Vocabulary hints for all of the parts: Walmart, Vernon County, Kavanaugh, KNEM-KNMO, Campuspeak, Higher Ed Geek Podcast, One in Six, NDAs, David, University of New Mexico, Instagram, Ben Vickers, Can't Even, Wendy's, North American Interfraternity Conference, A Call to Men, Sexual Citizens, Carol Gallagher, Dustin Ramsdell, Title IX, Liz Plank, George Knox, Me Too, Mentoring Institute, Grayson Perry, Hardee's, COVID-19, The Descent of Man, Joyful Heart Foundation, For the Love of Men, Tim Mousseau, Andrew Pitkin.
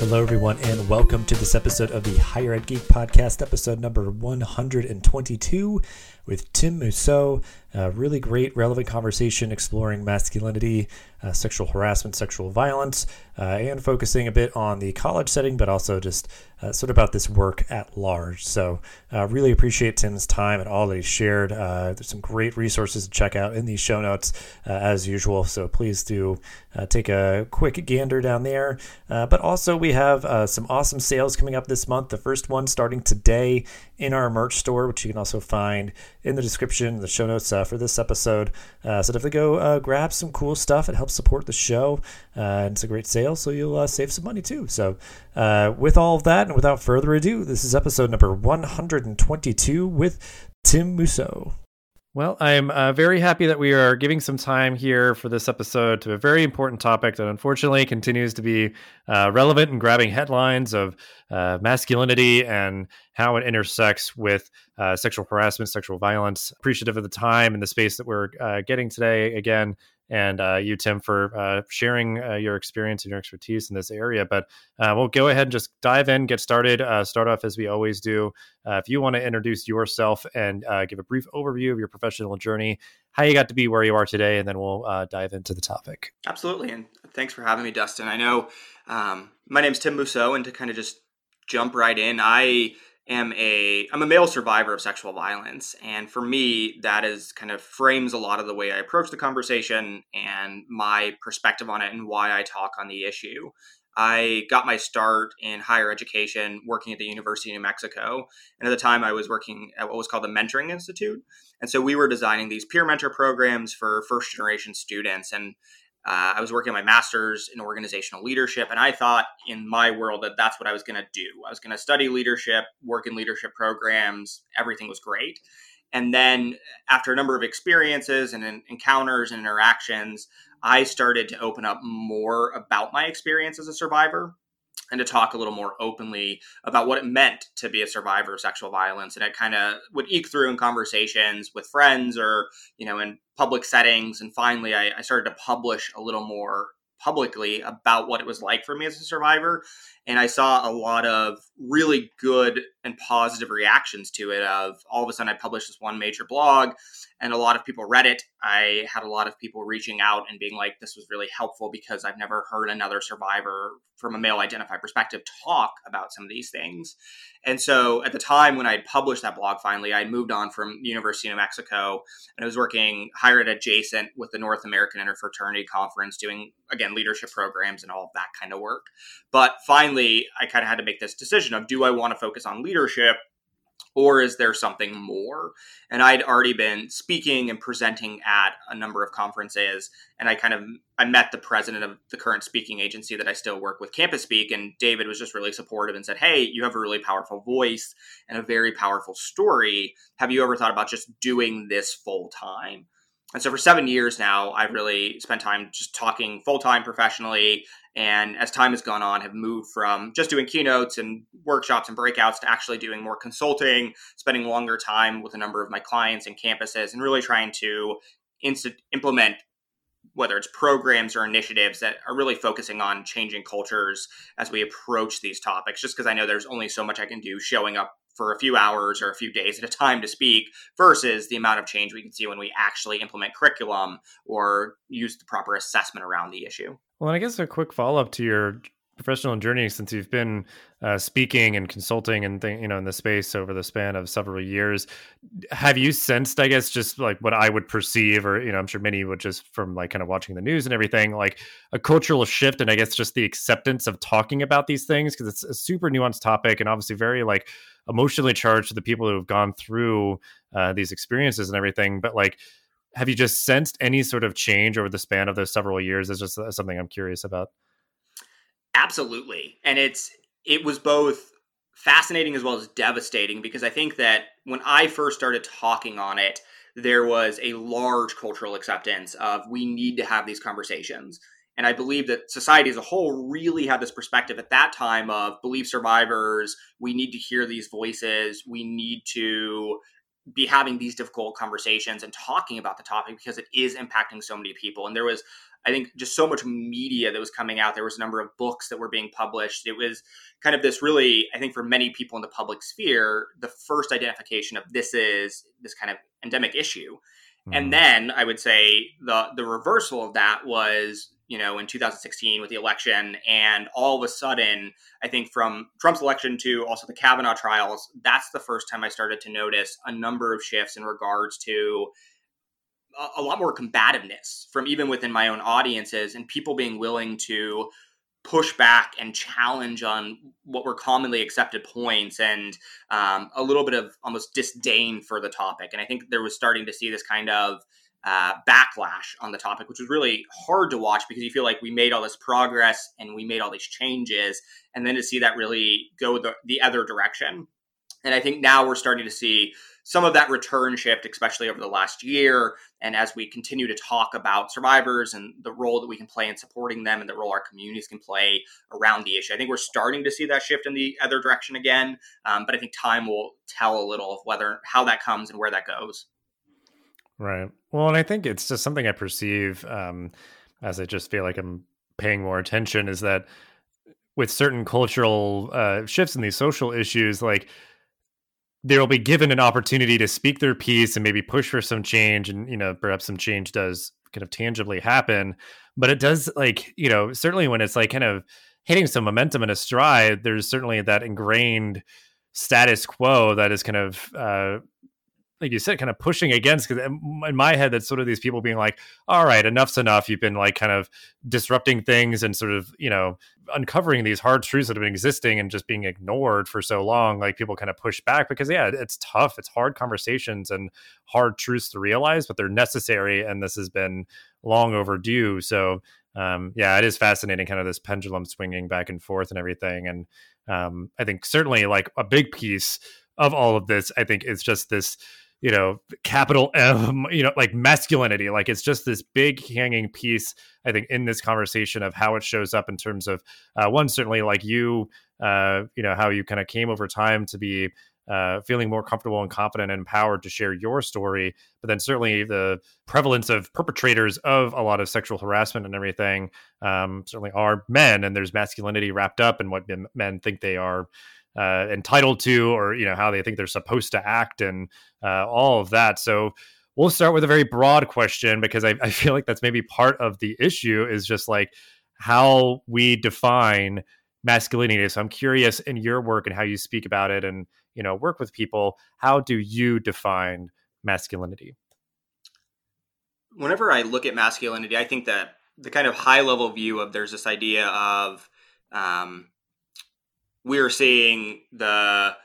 Hello, everyone, and welcome to this episode of the Higher Ed Geek Podcast, episode number 122 with Tim Mousseau. A really great, relevant conversation exploring masculinity, sexual harassment, sexual violence, and focusing a bit on the college setting, but also just sort of about this work at large. So really appreciate Tim's time and all that he shared. There's some great resources to check out in the show notes, as usual. So please do take a quick gander down there. But also we have some awesome sales coming up this month. The first one starting today in our merch store, which you can also find in the description, the show notes for this episode. So definitely go grab some cool stuff. It helps support the show. And it's a great sale, so you'll save some money too. So with all of that and without further ado, this is episode number 122 with Tim Mousseau. Well, I'm very happy that we are giving some time here for this episode to a very important topic that unfortunately continues to be relevant and grabbing headlines of masculinity and how it intersects with sexual harassment, sexual violence. Appreciative of the time and the space that we're getting today again. And you, Tim, for sharing your experience and your expertise in this area. But we'll go ahead and just dive in, get started, start off as we always do. If you want to introduce yourself and give a brief overview of your professional journey, how you got to be where you are today, and then we'll dive into the topic. Absolutely. And thanks for having me, Dustin. I know my name's Tim Mousseau, and to kind of just jump right in, I'm a male survivor of sexual violence. And for me, that is kind of frames a lot of the way I approach the conversation and my perspective on it and why I talk on the issue. I got my start in higher education working at the University of New Mexico. And at the time I was working at what was called the Mentoring Institute. And so we were designing these peer mentor programs for first generation students. And I was working on my master's in organizational leadership, and I thought in my world that that's what I was going to do. I was going to study leadership, work in leadership programs. Everything was great. And then after a number of experiences and encounters and interactions, I started to open up more about my experience as a survivor and to talk a little more openly about what it meant to be a survivor of sexual violence. And I kind of would eke through in conversations with friends or, you know, in public settings. And finally, I started to publish a little more publicly about what it was like for me as a survivor. And I saw a lot of really good and positive reactions to it. Of all of a sudden, I published this one major blog and a lot of people read it. I had a lot of people reaching out and being like, this was really helpful because I've never heard another survivor from a male identified perspective talk about some of these things. And so at the time when I had published that blog, finally, I moved on from the University of New Mexico and I was working higher ed adjacent with the North American Interfraternity Conference, doing, again, leadership programs and all of that kind of work. But finally, I kind of had to make this decision of, do I want to focus on leadership or is there something more? And I'd already been speaking and presenting at a number of conferences. And I met the president of the current speaking agency that I still work with, Campuspeak, and David was just really supportive and said, hey, you have a really powerful voice and a very powerful story. Have you ever thought about just doing this full time? And so for 7 years now, I've really spent time just talking full-time professionally. And as time has gone on, have moved from just doing keynotes and workshops and breakouts to actually doing more consulting, spending longer time with a number of my clients and campuses, and really trying to implement, whether it's programs or initiatives that are really focusing on changing cultures as we approach these topics, just because I know there's only so much I can do showing up for a few hours or a few days at a time to speak versus the amount of change we can see when we actually implement curriculum or use the proper assessment around the issue. Well, and I guess a quick follow-up to your professional journey, since you've been speaking and consulting and in the space over the span of several years, have you sensed, I guess, just like what I would perceive, or, I'm sure many would just from like kind of watching the news and everything, like a cultural shift and I guess just the acceptance of talking about these things, because it's a super nuanced topic and obviously very like emotionally charged to the people who have gone through these experiences and everything. But like, have you just sensed any sort of change over the span of those several years? Is just something I'm curious about. Absolutely. And it was both fascinating as well as devastating, because I think that when I first started talking on it, there was a large cultural acceptance of we need to have these conversations. And I believe that society as a whole really had this perspective at that time of believe survivors, we need to hear these voices, we need to be having these difficult conversations and talking about the topic because it is impacting so many people. And there was, I think, just so much media that was coming out. There was a number of books that were being published. It was kind of this really, I think for many people in the public sphere, the first identification of this is this kind of endemic issue. Mm-hmm. And then I would say the reversal of that was, you know, in 2016 with the election, and all of a sudden, I think from Trump's election to also the Kavanaugh trials, that's the first time I started to notice a number of shifts in regards to a lot more combativeness from even within my own audiences, and people being willing to push back and challenge on what were commonly accepted points, and a little bit of almost disdain for the topic. And I think there was starting to see this kind of backlash on the topic, which was really hard to watch because you feel like we made all this progress and we made all these changes, and then to see that really go the other direction. And I think now we're starting to see some of that return shift, especially over the last year. And as we continue to talk about survivors and the role that we can play in supporting them, and the role our communities can play around the issue, I think we're starting to see that shift in the other direction again. But I think time will tell a little of how that comes and where that goes. Right. Well, and I think it's just something I perceive as I just feel like I'm paying more attention, is that with certain cultural shifts in these social issues, like, they'll be given an opportunity to speak their piece and maybe push for some change. And, you know, perhaps some change does kind of tangibly happen, but it does, like, you know, certainly when it's like kind of hitting some momentum and a stride, there's certainly that ingrained status quo that is kind of, like you said, kind of pushing against, because in my head, that's sort of these people being like, all right, enough's enough. You've been like kind of disrupting things and sort of, you know, uncovering these hard truths that have been existing and just being ignored for so long. Like, people kind of push back because, yeah, it's tough. It's hard conversations and hard truths to realize, but they're necessary. And this has been long overdue. So yeah, it is fascinating, kind of this pendulum swinging back and forth and everything. And I think certainly like a big piece of all of this, I think, is just this, you know, capital M, you know, like masculinity, like it's just this big hanging piece, I think, in this conversation of how it shows up in terms of one, certainly like you, you know, how you kind of came over time to be feeling more comfortable and confident and empowered to share your story. But then certainly the prevalence of perpetrators of a lot of sexual harassment and everything certainly are men, and there's masculinity wrapped up in what men think they are entitled to, or, you know, how they think they're supposed to act, and all of that. So we'll start with a very broad question, because I feel like that's maybe part of the issue, is just like how we define masculinity. So I'm curious, in your work and how you speak about it and, you know, work with people, how do you define masculinity? Whenever I look at masculinity, I think that the kind of high level view of, there's this idea of, we're seeing the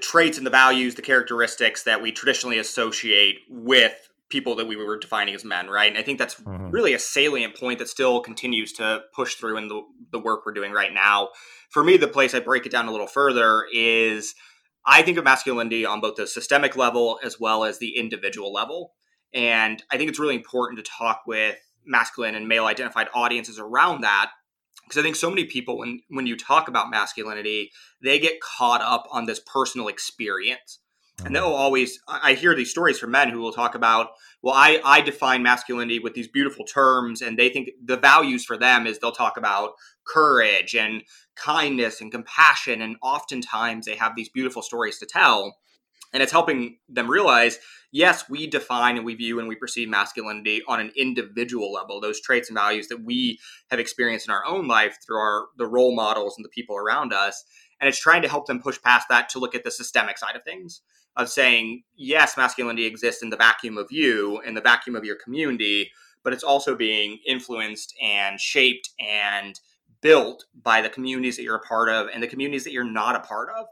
traits and the values, the characteristics that we traditionally associate with people that we were defining as men, right? And I think that's really a salient point that still continues to push through in the work we're doing right now. For me, the place I break it down a little further is, I think of masculinity on both the systemic level as well as the individual level. And I think it's really important to talk with masculine and male identified audiences around that, because I think so many people, when you talk about masculinity, they get caught up on this personal experience. And they'll always, I hear these stories from men who will talk about, well, I define masculinity with these beautiful terms, and they think the values for them is, they'll talk about courage and kindness and compassion. And oftentimes they have these beautiful stories to tell. And it's helping them realize, yes, we define and we view and we perceive masculinity on an individual level, those traits and values that we have experienced in our own life through the role models and the people around us. And it's trying to help them push past that to look at the systemic side of things, of saying, yes, masculinity exists in the vacuum of you, in the vacuum of your community, but it's also being influenced and shaped and built by the communities that you're a part of and the communities that you're not a part of.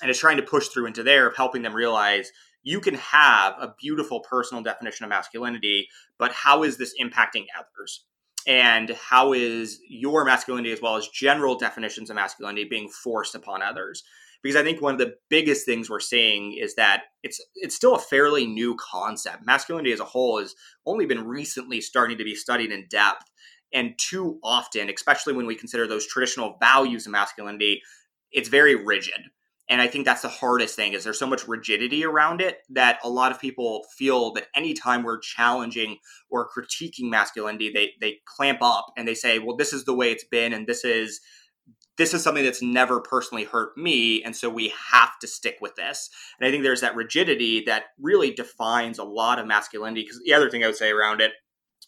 And it's trying to push through into there, of helping them realize you can have a beautiful personal definition of masculinity, but how is this impacting others? And how is your masculinity, as well as general definitions of masculinity, being forced upon others? Because I think one of the biggest things we're seeing is that it's still a fairly new concept. Masculinity as a whole has only been recently starting to be studied in depth. And too often, especially when we consider those traditional values of masculinity, it's very rigid. And I think that's the hardest thing, is there's so much rigidity around it that a lot of people feel that anytime we're challenging or critiquing masculinity, they clamp up and they say, well, this is the way it's been, and this is something that's never personally hurt me, and so we have to stick with this. And I think there's that rigidity that really defines a lot of masculinity, because the other thing I would say around it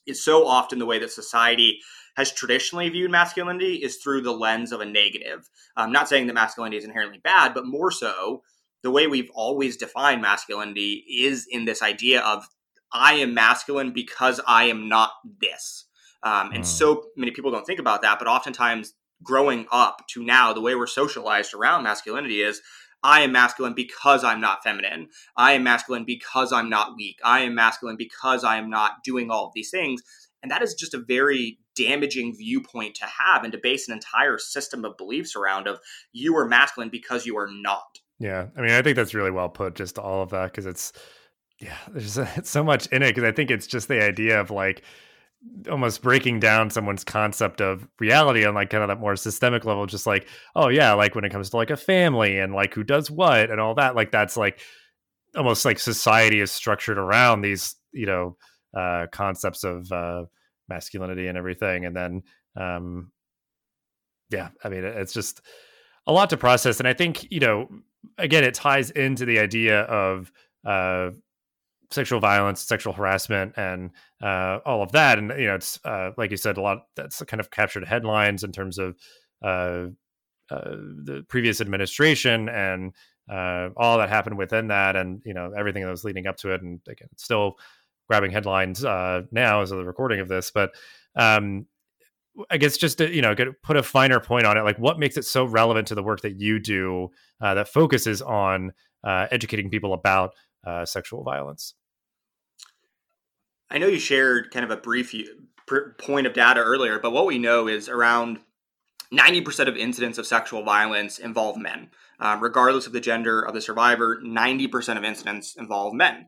is so often the way that society has traditionally viewed masculinity is through the lens of a negative. I'm not saying that masculinity is inherently bad, but more so the way we've always defined masculinity is in this idea of, I am masculine because I am not this. And so many people don't think about that, but oftentimes growing up to now, the way we're socialized around masculinity is, I am masculine because I'm not feminine. I am masculine because I'm not weak. I am masculine because I am not doing all of these things. And that is just a very damaging viewpoint to have, and to base an entire system of beliefs around of, you are masculine because you are not. Yeah. I mean, I think that's really well put, just all of that, because there's so much in it. Because I think it's just the idea of like almost breaking down someone's concept of reality on like kind of that more systemic level, just like, oh yeah, like when it comes to like a family and like who does what and all that, like that's like almost like society is structured around these, concepts of masculinity and everything. And then, I mean, it's just a lot to process. And I think, again, it ties into the idea of sexual violence, sexual harassment, and all of that. And, it's like you said, a lot that's kind of captured headlines in terms of the previous administration and all that happened within that. And, everything that was leading up to it. And again, it's still grabbing headlines now as of the recording of this. But I guess just to, put a finer point on it, like what makes it so relevant to the work that you do that focuses on educating people about sexual violence? I know you shared kind of a brief point of data earlier, but what we know is around 90% of incidents of sexual violence involve men. Regardless of the gender of the survivor, 90% of incidents involve men.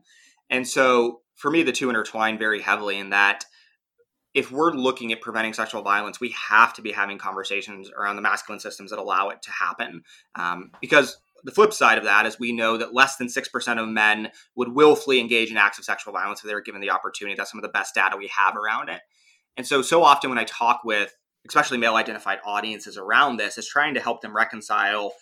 And so for me, the two intertwine very heavily in that if we're looking at preventing sexual violence, we have to be having conversations around the masculine systems that allow it to happen. Because the flip side of that is we know that less than 6% of men would willfully engage in acts of sexual violence if they were given the opportunity. That's some of the best data we have around it. And so often when I talk with, especially male-identified audiences around this, is trying to help them reconcile,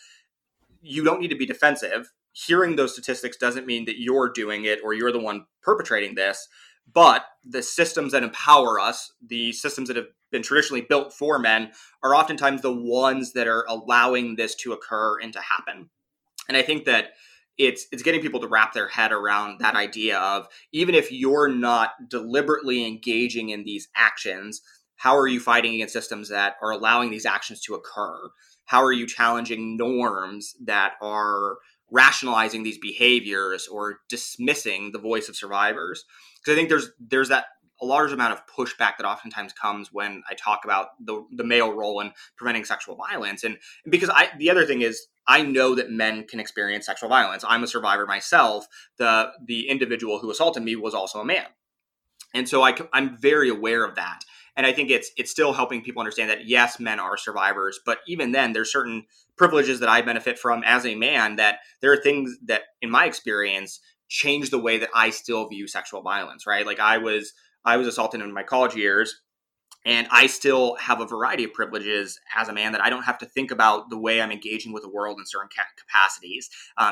you don't need to be defensive. Hearing those statistics doesn't mean that you're doing it or you're the one perpetrating this, but the systems that empower us, the systems that have been traditionally built for men, are oftentimes the ones that are allowing this to occur and to happen. And I think that it's getting people to wrap their head around that idea of, even if you're not deliberately engaging in these actions, how are you fighting against systems that are allowing these actions to occur? How are you challenging norms that are rationalizing these behaviors or dismissing the voice of survivors? Because I think there's that a large amount of pushback that oftentimes comes when I talk about the male role in preventing sexual violence. And because the other thing is, I know that men can experience sexual violence. I'm a survivor myself. The individual who assaulted me was also a man. And so I'm very aware of that. And I think it's still helping people understand that, yes, men are survivors, but even then there's certain privileges that I benefit from as a man, that there are things that in my experience change the way that I still view sexual violence, right? Like I was assaulted in my college years, and I still have a variety of privileges as a man that I don't have to think about the way I'm engaging with the world in certain capacities.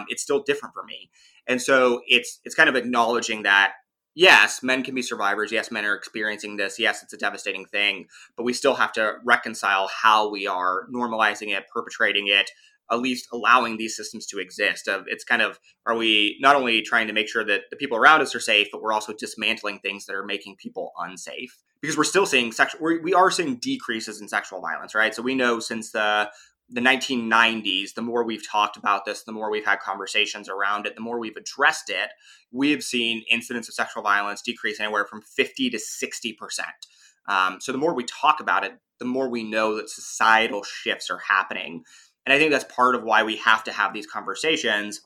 It's still different for me. And so it's kind of acknowledging that, yes, men can be survivors. Yes, men are experiencing this. Yes, it's a devastating thing, but we still have to reconcile how we are normalizing it, perpetrating it, at least allowing these systems to exist. It's kind of, are we not only trying to make sure that the people around us are safe, but we're also dismantling things that are making people unsafe? Because we're still seeing we are seeing decreases in sexual violence, right? So we know since the 1990s, the more we've talked about this, the more we've had conversations around it, the more we've addressed it, we have seen incidents of sexual violence decrease anywhere from 50 to 60%. So the more we talk about it, the more we know that societal shifts are happening. And I think that's part of why we have to have these conversations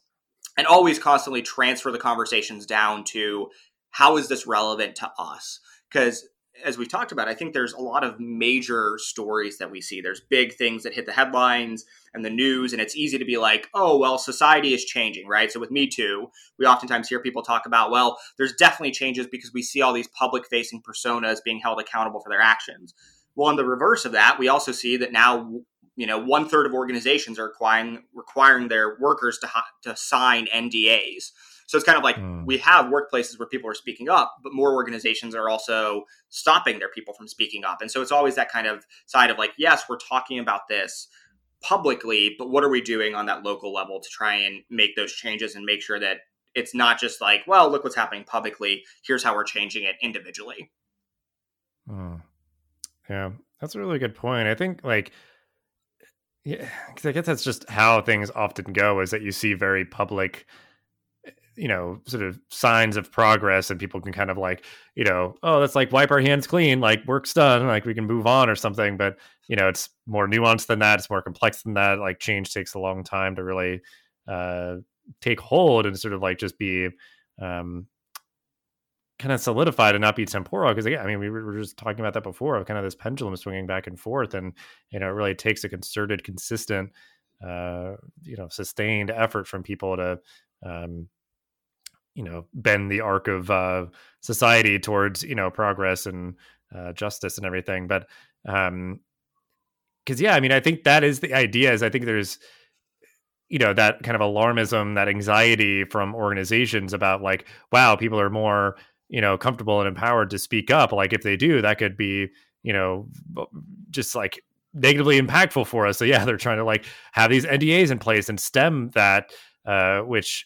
and always constantly transfer the conversations down to, how is this relevant to us? Because as we've talked about, I think there's a lot of major stories that we see. There's big things that hit the headlines and the news, and it's easy to be like, oh, well, society is changing, right? So with Me Too, we oftentimes hear people talk about, well, there's definitely changes because we see all these public-facing personas being held accountable for their actions. Well, on the reverse of that, we also see that now, you know, 1/3 of organizations are requiring their workers to sign NDAs. So it's kind of like we have workplaces where people are speaking up, but more organizations are also stopping their people from speaking up. And so it's always that kind of side of like, yes, we're talking about this publicly, but what are we doing on that local level to try and make those changes and make sure that it's not just like, well, look what's happening publicly. Here's how we're changing it individually. Yeah, that's a really good point. I think like, yeah, because I guess that's just how things often go, is that you see very public, you know, sort of signs of progress, and people can kind of like, you know, oh, let's like wipe our hands clean, like work's done, like we can move on or something. But, you know, it's more nuanced than that. It's more complex than that. Like change takes a long time to really take hold and sort of like just be kind of solidified and not be temporal. Because again, I mean, we were just talking about that before, kind of this pendulum swinging back and forth. And, you know, it really takes a concerted, consistent, you know, sustained effort from people to, you know, bend the arc of society towards, you know, progress and justice and everything. But because, yeah, I mean, I think that is the idea, is I think there's, you know, that kind of alarmism, that anxiety from organizations about like, wow, people are more, you know, comfortable and empowered to speak up. Like if they do, that could be, you know, just like negatively impactful for us. So, yeah, they're trying to like have these NDAs in place and stem that, which,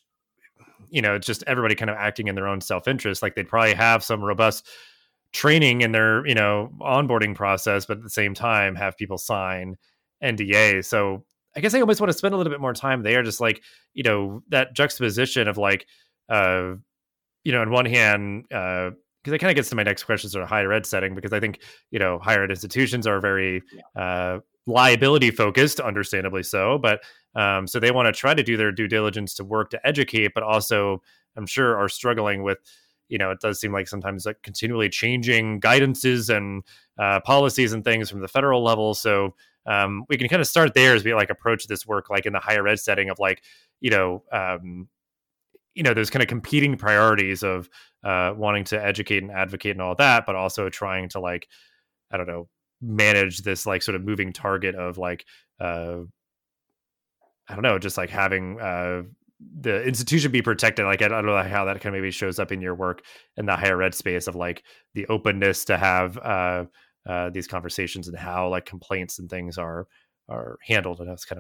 you know, it's just everybody kind of acting in their own self-interest. Like they'd probably have some robust training in their, you know, onboarding process, but at the same time have people sign NDA. So I guess I almost want to spend a little bit more time there, just like, you know, that juxtaposition of like, you know, on one hand, because it kind of gets to my next question, sort of higher ed setting, because I think, you know, higher ed institutions are very liability focused, understandably so, but so they want to try to do their due diligence to work to educate, but also I'm sure are struggling with, you know, it does seem like sometimes like continually changing guidances and policies and things from the federal level. So we can kind of start there as we like approach this work, like in the higher ed setting of like, you know, those kind of competing priorities of wanting to educate and advocate and all that, but also trying to like, I don't know, manage this like sort of moving target of like, I don't know, just like having the institution be protected. Like, I don't know how that kind of maybe shows up in your work in the higher ed space of like the openness to have these conversations and how like complaints and things are handled. And that's kind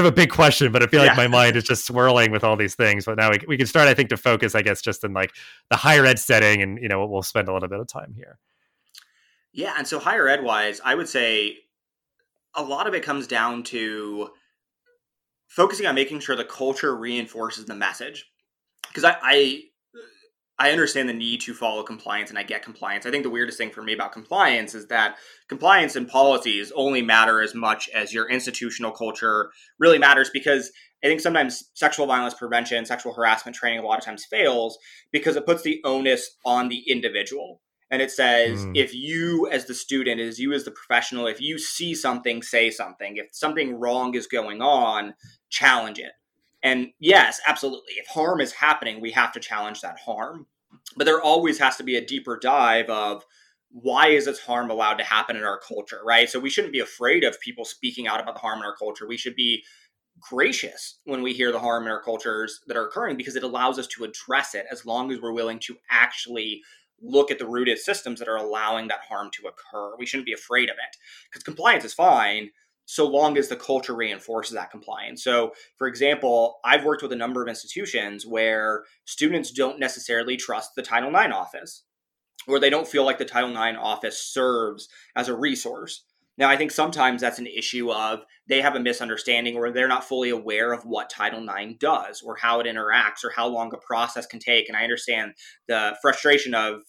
of a big question, but I feel like my mind is just swirling with all these things. But now we can start, I think, to focus, I guess, just in like the higher ed setting, and, you know, we'll spend a little bit of time here. Yeah. And so higher ed wise, I would say a lot of it comes down to focusing on making sure the culture reinforces the message. Because I understand the need to follow compliance, and I get compliance. I think the weirdest thing for me about compliance is that compliance and policies only matter as much as your institutional culture really matters, because I think sometimes sexual violence prevention, sexual harassment training a lot of times fails because it puts the onus on the individual. And it says, if you as the student, as you as the professional, if you see something, say something. If something wrong is going on, challenge it. And yes, absolutely. If harm is happening, we have to challenge that harm. But there always has to be a deeper dive of why is this harm allowed to happen in our culture, right? So we shouldn't be afraid of people speaking out about the harm in our culture. We should be gracious when we hear the harm in our cultures that are occurring, because it allows us to address it, as long as we're willing to actually look at the rooted systems that are allowing that harm to occur. We shouldn't be afraid of it, because compliance is fine so long as the culture reinforces that compliance. So, for example, I've worked with a number of institutions where students don't necessarily trust the Title IX office, or they don't feel like the Title IX office serves as a resource. Now, I think sometimes that's an issue of they have a misunderstanding, or they're not fully aware of what Title IX does, or how it interacts, or how long a process can take. And I understand the frustration of,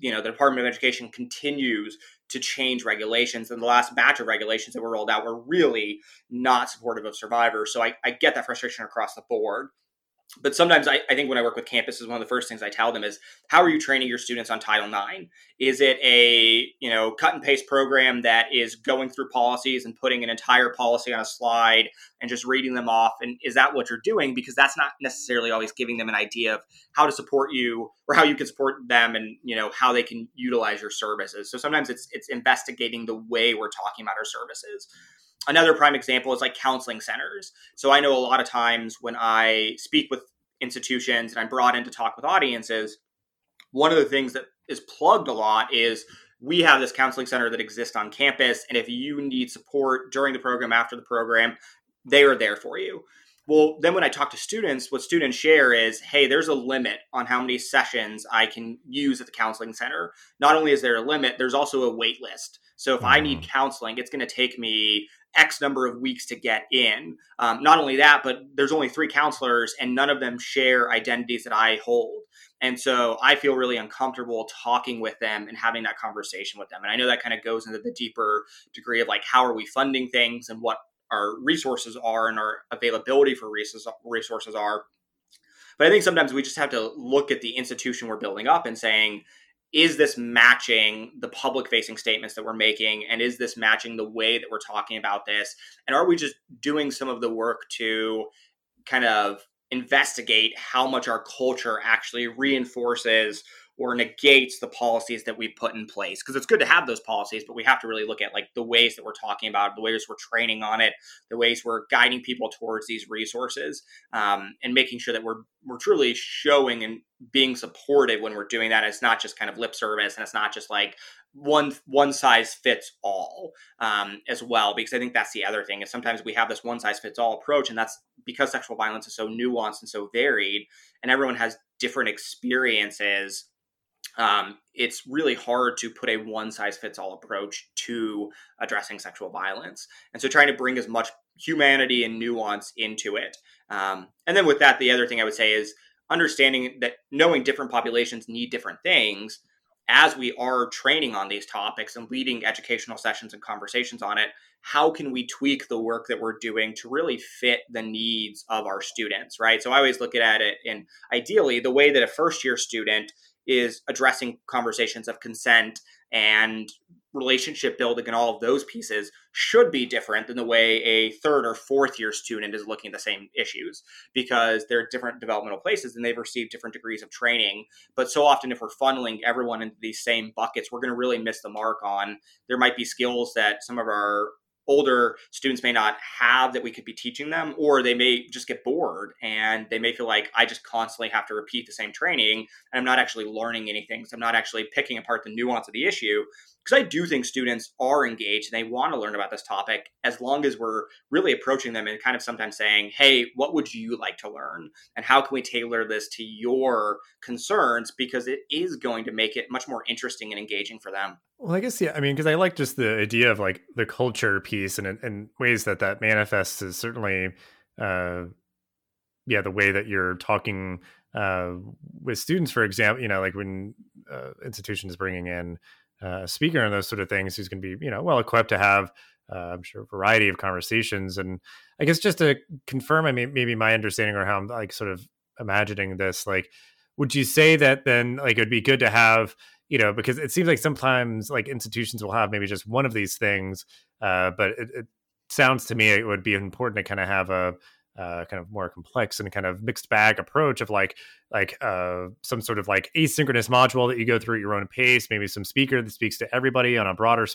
you know, the Department of Education continues to change regulations. And the last batch of regulations that were rolled out were really not supportive of survivors. So I get that frustration across the board. But sometimes I think when I work with campuses, one of the first things I tell them is, how are you training your students on Title IX? Is it a, you know, cut and paste program that is going through policies and putting an entire policy on a slide and just reading them off? And is that what you're doing? Because that's not necessarily always giving them an idea of how to support you or how you can support them and, you know, how they can utilize your services. So sometimes it's investigating the way we're talking about our services. Another prime example is like counseling centers. So I know a lot of times when I speak with institutions and I'm brought in to talk with audiences, one of the things that is plugged a lot is, we have this counseling center that exists on campus, and if you need support during the program, after the program, they are there for you. Well, then when I talk to students, what students share is, hey, there's a limit on how many sessions I can use at the counseling center. Not only is there a limit, there's also a wait list. So if I need counseling, it's going to take me X number of weeks to get in. Not only that, but there's only 3 counselors and none of them share identities that I hold. And so I feel really uncomfortable talking with them and having that conversation with them. And I know that kind of goes into the deeper degree of like, how are we funding things and what our resources are and our availability for resources are. But I think sometimes we just have to look at the institution we're building up and saying, is this matching the public-facing statements that we're making? And is this matching the way that we're talking about this? And are we just doing some of the work to kind of investigate how much our culture actually reinforces or negates the policies that we put in place? Because it's good to have those policies, but we have to really look at like the ways that we're talking about it, the ways we're training on it, the ways we're guiding people towards these resources, and making sure that we're truly showing and being supportive when we're doing that. It's not just kind of lip service, and it's not just like one size fits all as well, because I think that's the other thing is sometimes we have this one size fits all approach, and that's because sexual violence is so nuanced and so varied, and everyone has different experiences. It's really hard to put a one-size-fits-all approach to addressing sexual violence. And so trying to bring as much humanity and nuance into it. And then with that, the other thing I would say is understanding that knowing different populations need different things. As we are training on these topics and leading educational sessions and conversations on it, how can we tweak the work that we're doing to really fit the needs of our students, right? So I always look at it, and ideally the way that a first-year student is addressing conversations of consent and relationship building and all of those pieces should be different than the way a 3rd or 4th year student is looking at the same issues, because they're different developmental places and they've received different degrees of training. But so often if we're funneling everyone into these same buckets, we're going to really miss the mark on, there might be skills that some of our older students may not have that we could be teaching them, or they may just get bored and they may feel like I just constantly have to repeat the same training and I'm not actually learning anything. So I'm not actually picking apart the nuance of the issue, because I do think students are engaged and they want to learn about this topic, as long as we're really approaching them and kind of sometimes saying, hey, what would you like to learn? And how can we tailor this to your concerns? Because it is going to make it much more interesting and engaging for them. Well, I guess, yeah, I mean, because I like just the idea of like the culture piece and ways that manifests is certainly, the way that you're talking with students, for example, you know, like when institutions bringing in a speaker and those sort of things, who's going to be, you know, well equipped to have, I'm sure, a variety of conversations. And I guess just to confirm, I mean, maybe my understanding or how I'm like sort of imagining this, like, would you say that then like it would be good to have, you know, because it seems like sometimes like institutions will have maybe just one of these things, but it sounds to me it would be important to kind of have a kind of more complex and kind of mixed bag approach of like some sort of like asynchronous module that you go through at your own pace, maybe some speaker that speaks to everybody on a broader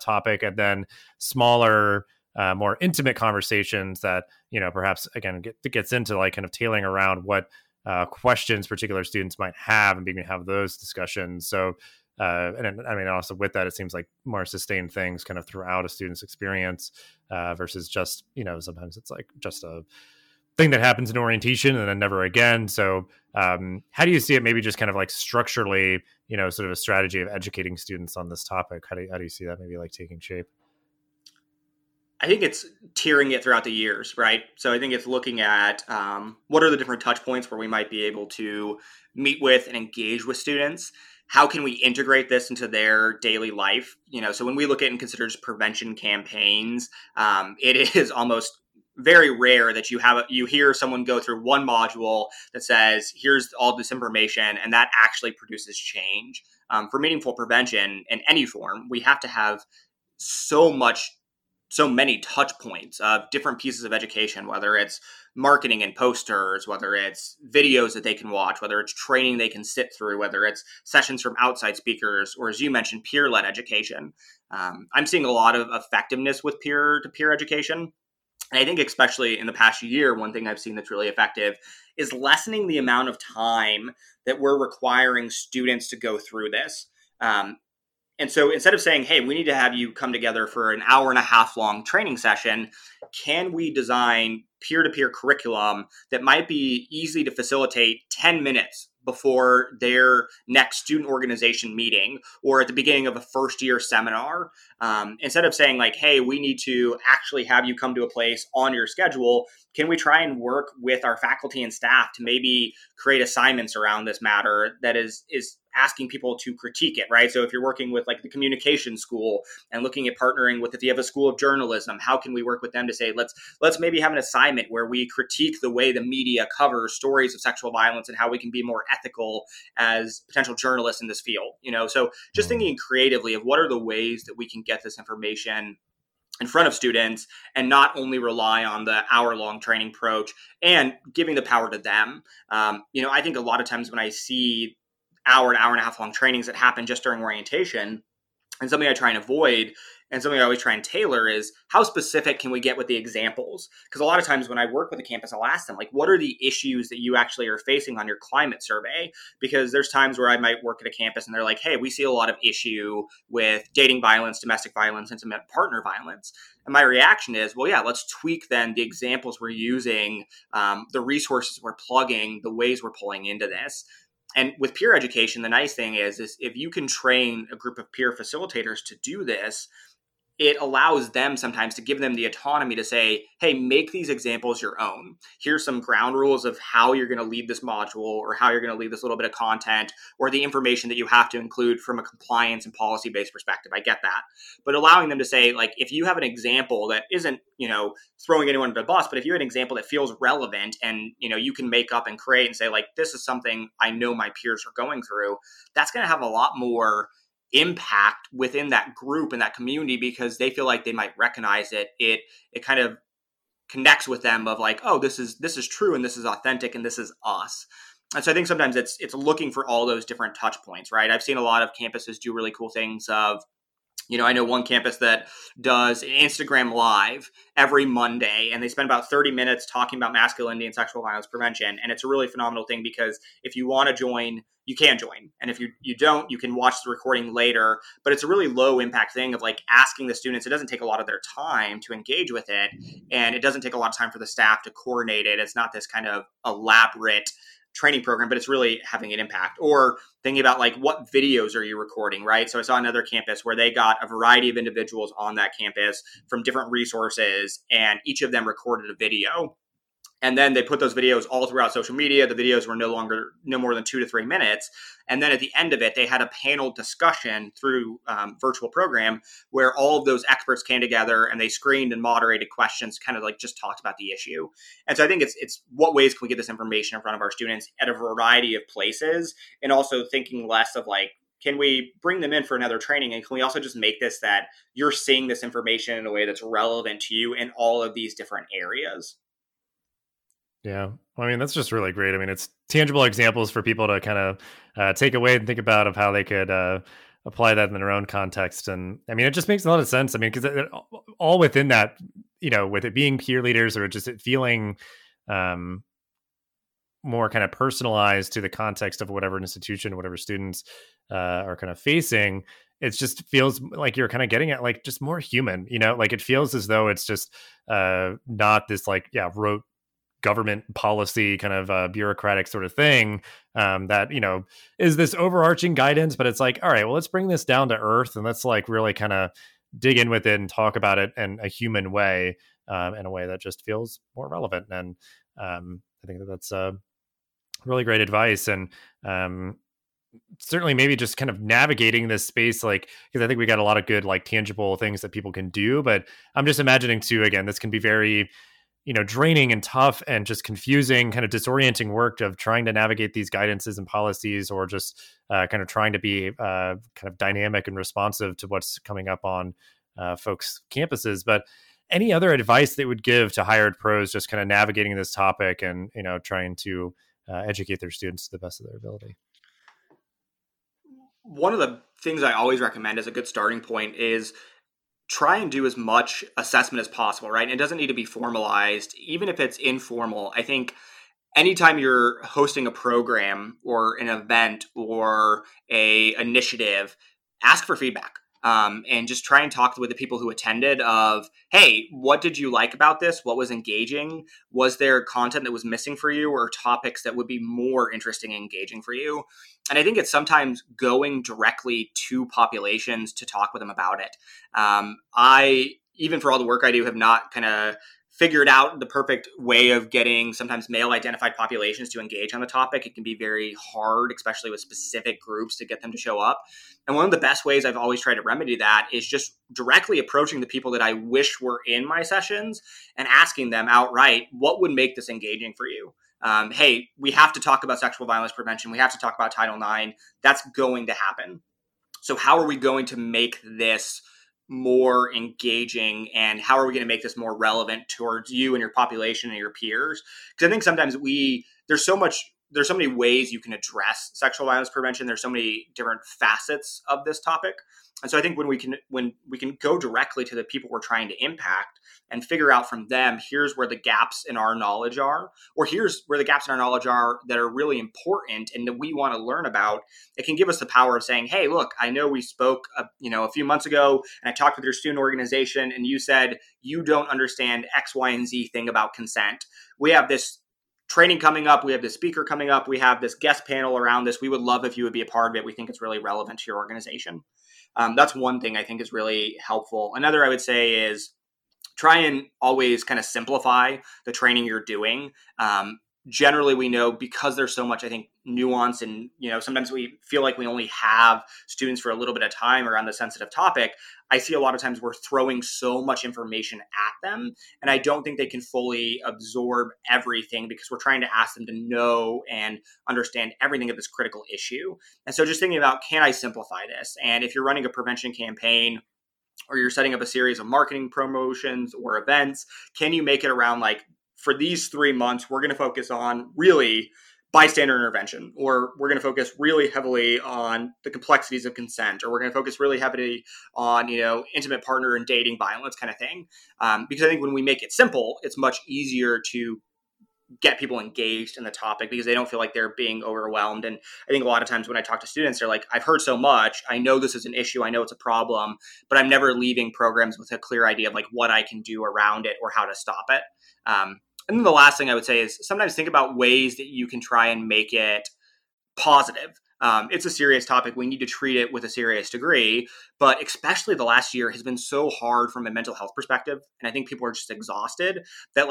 topic, and then smaller, more intimate conversations that, you know, perhaps again gets into like kind of tailing around what questions particular students might have and being able to have those discussions. So, and I mean, also with that, it seems like more sustained things kind of throughout a student's experience versus just, you know, sometimes it's like just a thing that happens in orientation and then never again. So how do you see it maybe just kind of like structurally, you know, sort of a strategy of educating students on this topic? How do you see that maybe like taking shape? I think it's tiering it throughout the years, right? So I think it's looking at what are the different touch points where we might be able to meet with and engage with students. How can we integrate this into their daily life? You know, so when we look at and consider just prevention campaigns, it is almost very rare that you have you hear someone go through one module that says, here's all this information, and that actually produces change. For meaningful prevention in any form, we have to have so many touch points of different pieces of education, whether it's marketing and posters, whether it's videos that they can watch, whether it's training they can sit through, whether it's sessions from outside speakers, or as you mentioned, peer-led education. I'm seeing a lot of effectiveness with peer-to-peer education. And I think especially in the past year, one thing I've seen that's really effective is lessening the amount of time that we're requiring students to go through this. And so instead of saying, hey, we need to have you come together for an hour and a half long training session, can we design peer-to-peer curriculum that might be easy to facilitate 10 minutes before their next student organization meeting or at the beginning of a first year seminar? Instead of saying like, hey, we need to actually have you come to a place on your schedule, can we try and work with our faculty and staff to maybe create assignments around this matter that is asking people to critique it, right? So if you're working with like the communication school and looking at partnering with, if you have a school of journalism, how can we work with them to say, let's maybe have an assignment where we critique the way the media covers stories of sexual violence and how we can be more ethical as potential journalists in this field, you know? So just thinking creatively of what are the ways that we can get this information in front of students and not only rely on the hour-long training approach and giving the power to them. I think a lot of times when I see hour and a half long trainings that happen just during orientation, and something I try and avoid and something I always try and tailor is how specific can we get with the examples? Because a lot of times when I work with a campus, I'll ask them, like, what are the issues that you actually are facing on your climate survey? Because there's times where I might work at a campus and they're like, hey, we see a lot of issue with dating violence, domestic violence, intimate partner violence. And my reaction is, well, yeah, let's tweak then the examples we're using, the resources we're plugging, the ways we're pulling into this. And with peer education, the nice thing is if you can train a group of peer facilitators to do this, it allows them sometimes to give them the autonomy to say, hey, make these examples your own. Here's some ground rules of how you're going to lead this module or how you're going to lead this little bit of content or the information that you have to include from a compliance and policy-based perspective. I get that. But allowing them to say, like, if you have an example that isn't, throwing anyone under the bus, but if you have an example that feels relevant and, you can make up and create and say, like, this is something I know my peers are going through, that's going to have a lot more impact within that group and that community because they feel like they might recognize it. It kind of connects with them of like, oh, this is true and this is authentic and this is us. And so I think sometimes it's looking for all those different touch points, right? I've seen a lot of campuses do really cool things of, I know one campus that does an Instagram Live every Monday, and they spend about 30 minutes talking about masculinity and sexual violence prevention. And it's a really phenomenal thing because if you want to join, you can join. And if you don't, you can watch the recording later. But it's a really low impact thing of like asking the students. It doesn't take a lot of their time to engage with it. And it doesn't take a lot of time for the staff to coordinate it. It's not this kind of elaborate training program, but it's really having an impact. Or thinking about like, what videos are you recording, right? So I saw another campus where they got a variety of individuals on that campus from different resources, and each of them recorded a video. And then they put those videos all throughout social media. The videos were no more than 2 to 3 minutes. And then at the end of it, they had a panel discussion through virtual program where all of those experts came together and they screened and moderated questions, kind of like just talked about the issue. And so I think it's what ways can we get this information in front of our students at a variety of places, and also thinking less of like, can we bring them in for another training? And can we also just make this that you're seeing this information in a way that's relevant to you in all of these different areas? Yeah. I mean, that's just really great. I mean, it's tangible examples for people to kind of take away and think about of how they could apply that in their own context. And I mean, it just makes a lot of sense. I mean, because all within that, with it being peer leaders or just it feeling more kind of personalized to the context of whatever institution, whatever students are kind of facing, it just feels like you're kind of getting at like just more human, like it feels as though it's just not this like, yeah, rote government policy kind of bureaucratic sort of thing that, is this overarching guidance, but it's like, all right, well, let's bring this down to earth and let's like really kind of dig in with it and talk about it in a human way, in a way that just feels more relevant. And I think that's really great advice. And certainly maybe just kind of navigating this space, like, because I think we got a lot of good, like tangible things that people can do, but I'm just imagining too, again, this can be very, you know, draining and tough and just confusing, kind of disorienting work of trying to navigate these guidances and policies, or just kind of trying to be kind of dynamic and responsive to what's coming up on folks' campuses. But any other advice that would give to higher ed pros just kind of navigating this topic and, you know, trying to educate their students to the best of their ability? One of the things I always recommend as a good starting point is try and do as much assessment as possible, right? And it doesn't need to be formalized, even if it's informal. I think anytime you're hosting a program or an event or a initiative, ask for feedback. And just try and talk with the people who attended of, hey, what did you like about this? What was engaging? Was there content that was missing for you, or topics that would be more interesting and engaging for you? And I think it's sometimes going directly to populations to talk with them about it. I, even for all the work I do, have not kind of figured out the perfect way of getting sometimes male-identified populations to engage on the topic. It can be very hard, especially with specific groups, to get them to show up. And one of the best ways I've always tried to remedy that is just directly approaching the people that I wish were in my sessions and asking them outright, what would make this engaging for you? Hey, we have to talk about sexual violence prevention. We have to talk about Title IX. That's going to happen. So how are we going to make this more engaging, and how are we going to make this more relevant towards you and your population and your peers? Because I think sometimes there's so many ways you can address sexual violence prevention. There's so many different facets of this topic. And so I think when we can go directly to the people we're trying to impact and figure out from them, here's where the gaps in our knowledge are, or here's where the gaps in our knowledge are that are really important and that we want to learn about, it can give us the power of saying, hey, look, I know we spoke a few months ago and I talked with your student organization and you said you don't understand X, Y, and Z thing about consent. We have this training coming up. We have this speaker coming up. We have this guest panel around this. We would love if you would be a part of it. We think it's really relevant to your organization. That's one thing I think is really helpful. Another I would say is try and always kind of simplify the training you're doing. Generally, we know, because there's so much, I think, nuance, and sometimes we feel like we only have students for a little bit of time around the sensitive topic. I see a lot of times we're throwing so much information at them, and I don't think they can fully absorb everything because we're trying to ask them to know and understand everything of this critical issue. And so just thinking about, can I simplify this? And if you're running a prevention campaign, or you're setting up a series of marketing promotions or events, can you make it around like, for these 3 months, we're going to focus on really bystander intervention, or we're going to focus really heavily on the complexities of consent, or we're going to focus really heavily on, intimate partner and dating violence kind of thing. Because I think when we make it simple, it's much easier to get people engaged in the topic because they don't feel like they're being overwhelmed. And I think a lot of times when I talk to students, they're like, I've heard so much. I know this is an issue. I know it's a problem, but I'm never leaving programs with a clear idea of like what I can do around it or how to stop it. And then the last thing I would say is sometimes think about ways that you can try and make it positive. It's a serious topic. We need to treat it with a serious degree, but especially the last year has been so hard from a mental health perspective. And I think people are just exhausted that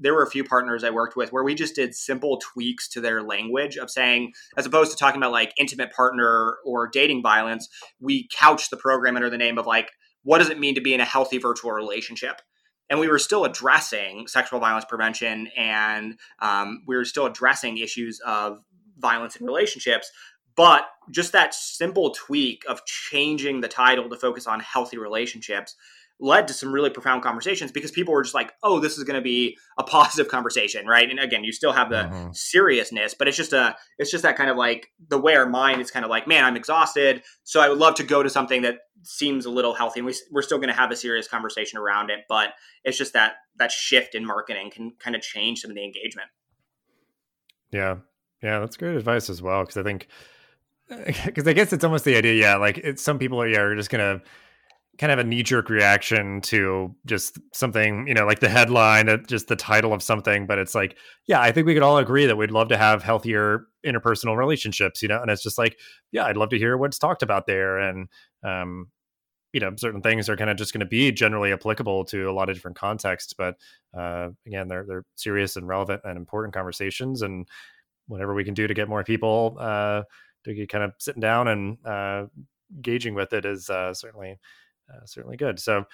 there were a few partners I worked with where we just did simple tweaks to their language of saying, as opposed to talking about intimate partner or dating violence, we couched the program under the name of what does it mean to be in a healthy virtual relationship? And we were still addressing sexual violence prevention, and we were still addressing issues of violence in relationships. But just that simple tweak of changing the title to focus on healthy relationships led to some really profound conversations because people were just like, oh, this is going to be a positive conversation, right? And again, you still have the seriousness, but it's just that kind of the way our mind is kind of man, I'm exhausted. So I would love to go to something that seems a little healthy, and we're still going to have a serious conversation around it. But it's just that shift in marketing can kind of change some of the engagement. Yeah. Yeah. That's great advice as well. Because I guess it's almost the idea. Yeah. Some people are just going to kind of a knee-jerk reaction to just something, the headline, just the title of something. But it's I think we could all agree that we'd love to have healthier interpersonal relationships, and it's just I'd love to hear what's talked about there. And, certain things are kind of just going to be generally applicable to a lot of different contexts. But again, they're serious and relevant and important conversations. And whatever we can do to get more people to get kind of sitting down and engaging with it is certainly good. So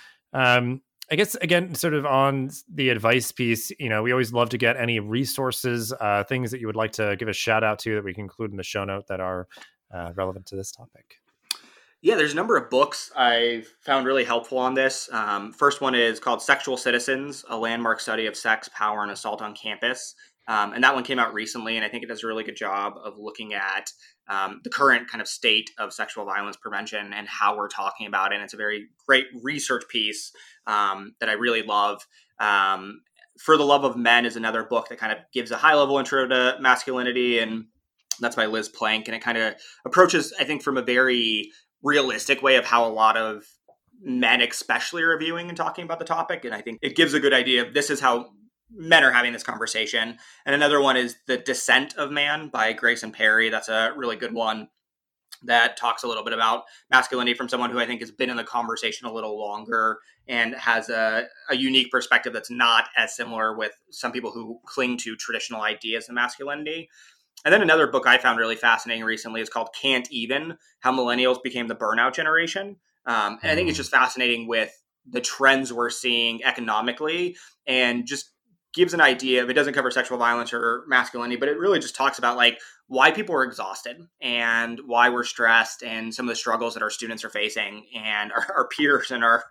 I guess, again, sort of on the advice piece, you know, we always love to get any resources, things that you would like to give a shout out to that we can include in the show note that are relevant to this topic. Yeah, there's a number of books I've found really helpful on this. First one is called Sexual Citizens, a landmark study of sex, power, and assault on campus. And that one came out recently, and I think it does a really good job of looking at the current kind of state of sexual violence prevention and how we're talking about it. And it's a very great research piece that I really love. For the Love of Men is another book that kind of gives a high-level intro to masculinity, and that's by Liz Plank. And it kind of approaches, I think, from a very realistic way of how a lot of men especially are reviewing and talking about the topic. And I think it gives a good idea of this is how men are having this conversation. And another one is The Descent of Man by Grayson Perry. That's a really good one that talks a little bit about masculinity from someone who I think has been in the conversation a little longer and has a unique perspective that's not as similar with some people who cling to traditional ideas of masculinity. And then another book I found really fascinating recently is called Can't Even, How Millennials Became the Burnout Generation. And I think it's just fascinating with the trends we're seeing economically, and just gives an idea of, it doesn't cover sexual violence or masculinity, but it really just talks about like why people are exhausted and why we're stressed and some of the struggles that our students are facing and our peers and our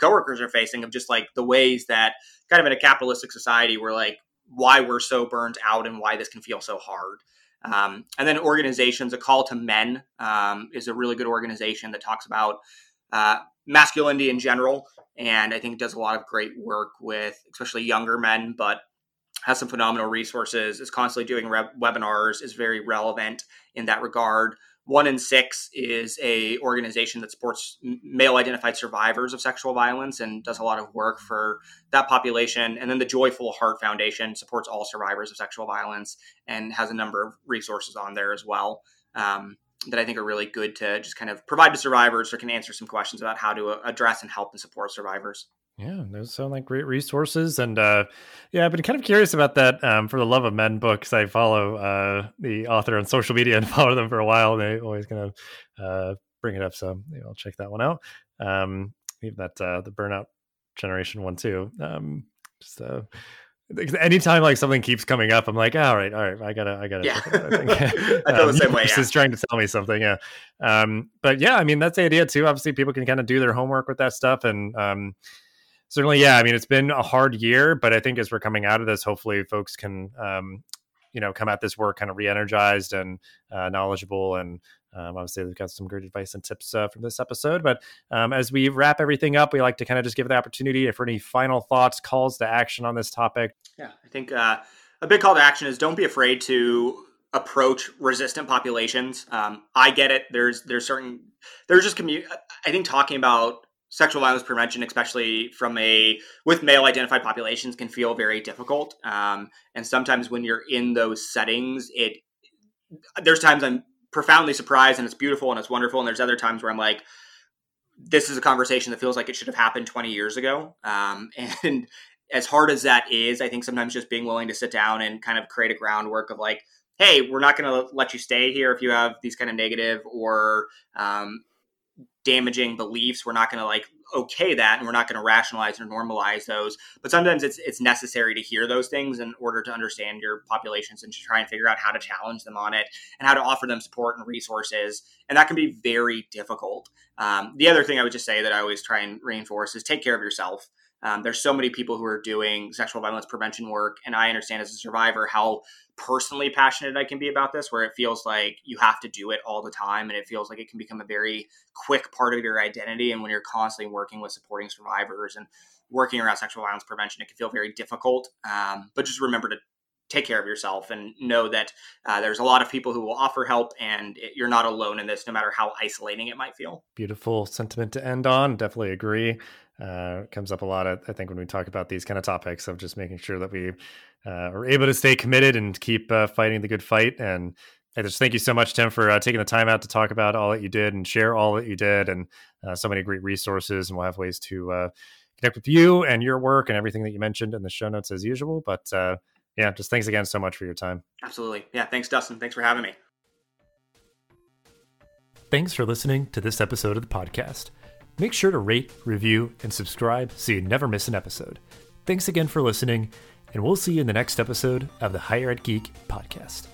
coworkers are facing, of just like the ways that kind of in a capitalistic society we're like, why we're so burnt out and why this can feel so hard. And then organizations, A Call to Men is a really good organization that talks about masculinity in general. And I think does a lot of great work with especially younger men, but has some phenomenal resources, is constantly doing webinars, is very relevant in that regard. One in Six is a organization that supports male-identified survivors of sexual violence and does a lot of work for that population. And then the Joyful Heart Foundation supports all survivors of sexual violence and has a number of resources on there as well. That I think are really good to just kind of provide to survivors, or can answer some questions about how to address and help and support survivors. Yeah, those sound like great resources. And yeah, I've been kind of curious about that For the Love of Men book, because I follow the author on social media and follow them for a while. They always kind of bring it up. So maybe I'll check that one out. Leave that the Burnout Generation one too. Anytime like something keeps coming up, I'm like, all right, I gotta. Yeah. I feel the same way. Just trying to tell me something. Yeah. But yeah, I mean, that's the idea too. Obviously people can kind of do their homework with that stuff. And certainly, yeah, I mean, it's been a hard year, but I think as we're coming out of this, hopefully folks can, come at this work kind of re-energized and knowledgeable. And obviously they've got some great advice and tips from this episode, but as we wrap everything up, we like to kind of just give the opportunity for any final thoughts, calls to action on this topic. Yeah, I think a big call to action is don't be afraid to approach resistant populations. I get it. I think talking about sexual violence prevention, especially with male identified populations, can feel very difficult. And sometimes when you're in those settings, there's times I'm profoundly surprised and it's beautiful and it's wonderful. And there's other times where I'm like, this is a conversation that feels like it should have happened 20 years ago. And as hard as that is, I think sometimes just being willing to sit down and kind of create a groundwork of like, hey, we're not going to let you stay here if you have these kind of negative or damaging beliefs. We're not going to like okay that, and we're not going to rationalize or normalize those. But sometimes it's necessary to hear those things in order to understand your populations and to try and figure out how to challenge them on it and how to offer them support and resources. And that can be very difficult. The other thing I would just say that I always try and reinforce is take care of yourself. There's so many people who are doing sexual violence prevention work. And I understand as a survivor how personally passionate I can be about this, where it feels like you have to do it all the time. And it feels like it can become a very quick part of your identity. And when you're constantly working with supporting survivors and working around sexual violence prevention, it can feel very difficult. But just remember to take care of yourself and know that there's a lot of people who will offer help, and you're not alone in this, no matter how isolating it might feel. Beautiful sentiment to end on. Definitely agree. Comes up a lot, I think, when we talk about these kind of topics, of just making sure that we are able to stay committed and keep fighting the good fight. And I just thank you so much, Tim, for taking the time out to talk about all that you did and share all that you did, and so many great resources. And we'll have ways to connect with you and your work and everything that you mentioned in the show notes as usual. But yeah, just thanks again so much for your time. Absolutely. Yeah. Thanks, Dustin. Thanks for having me. Thanks for listening to this episode of the podcast. Make sure to rate, review, and subscribe so you never miss an episode. Thanks again for listening, and we'll see you in the next episode of the Higher Ed Geek Podcast.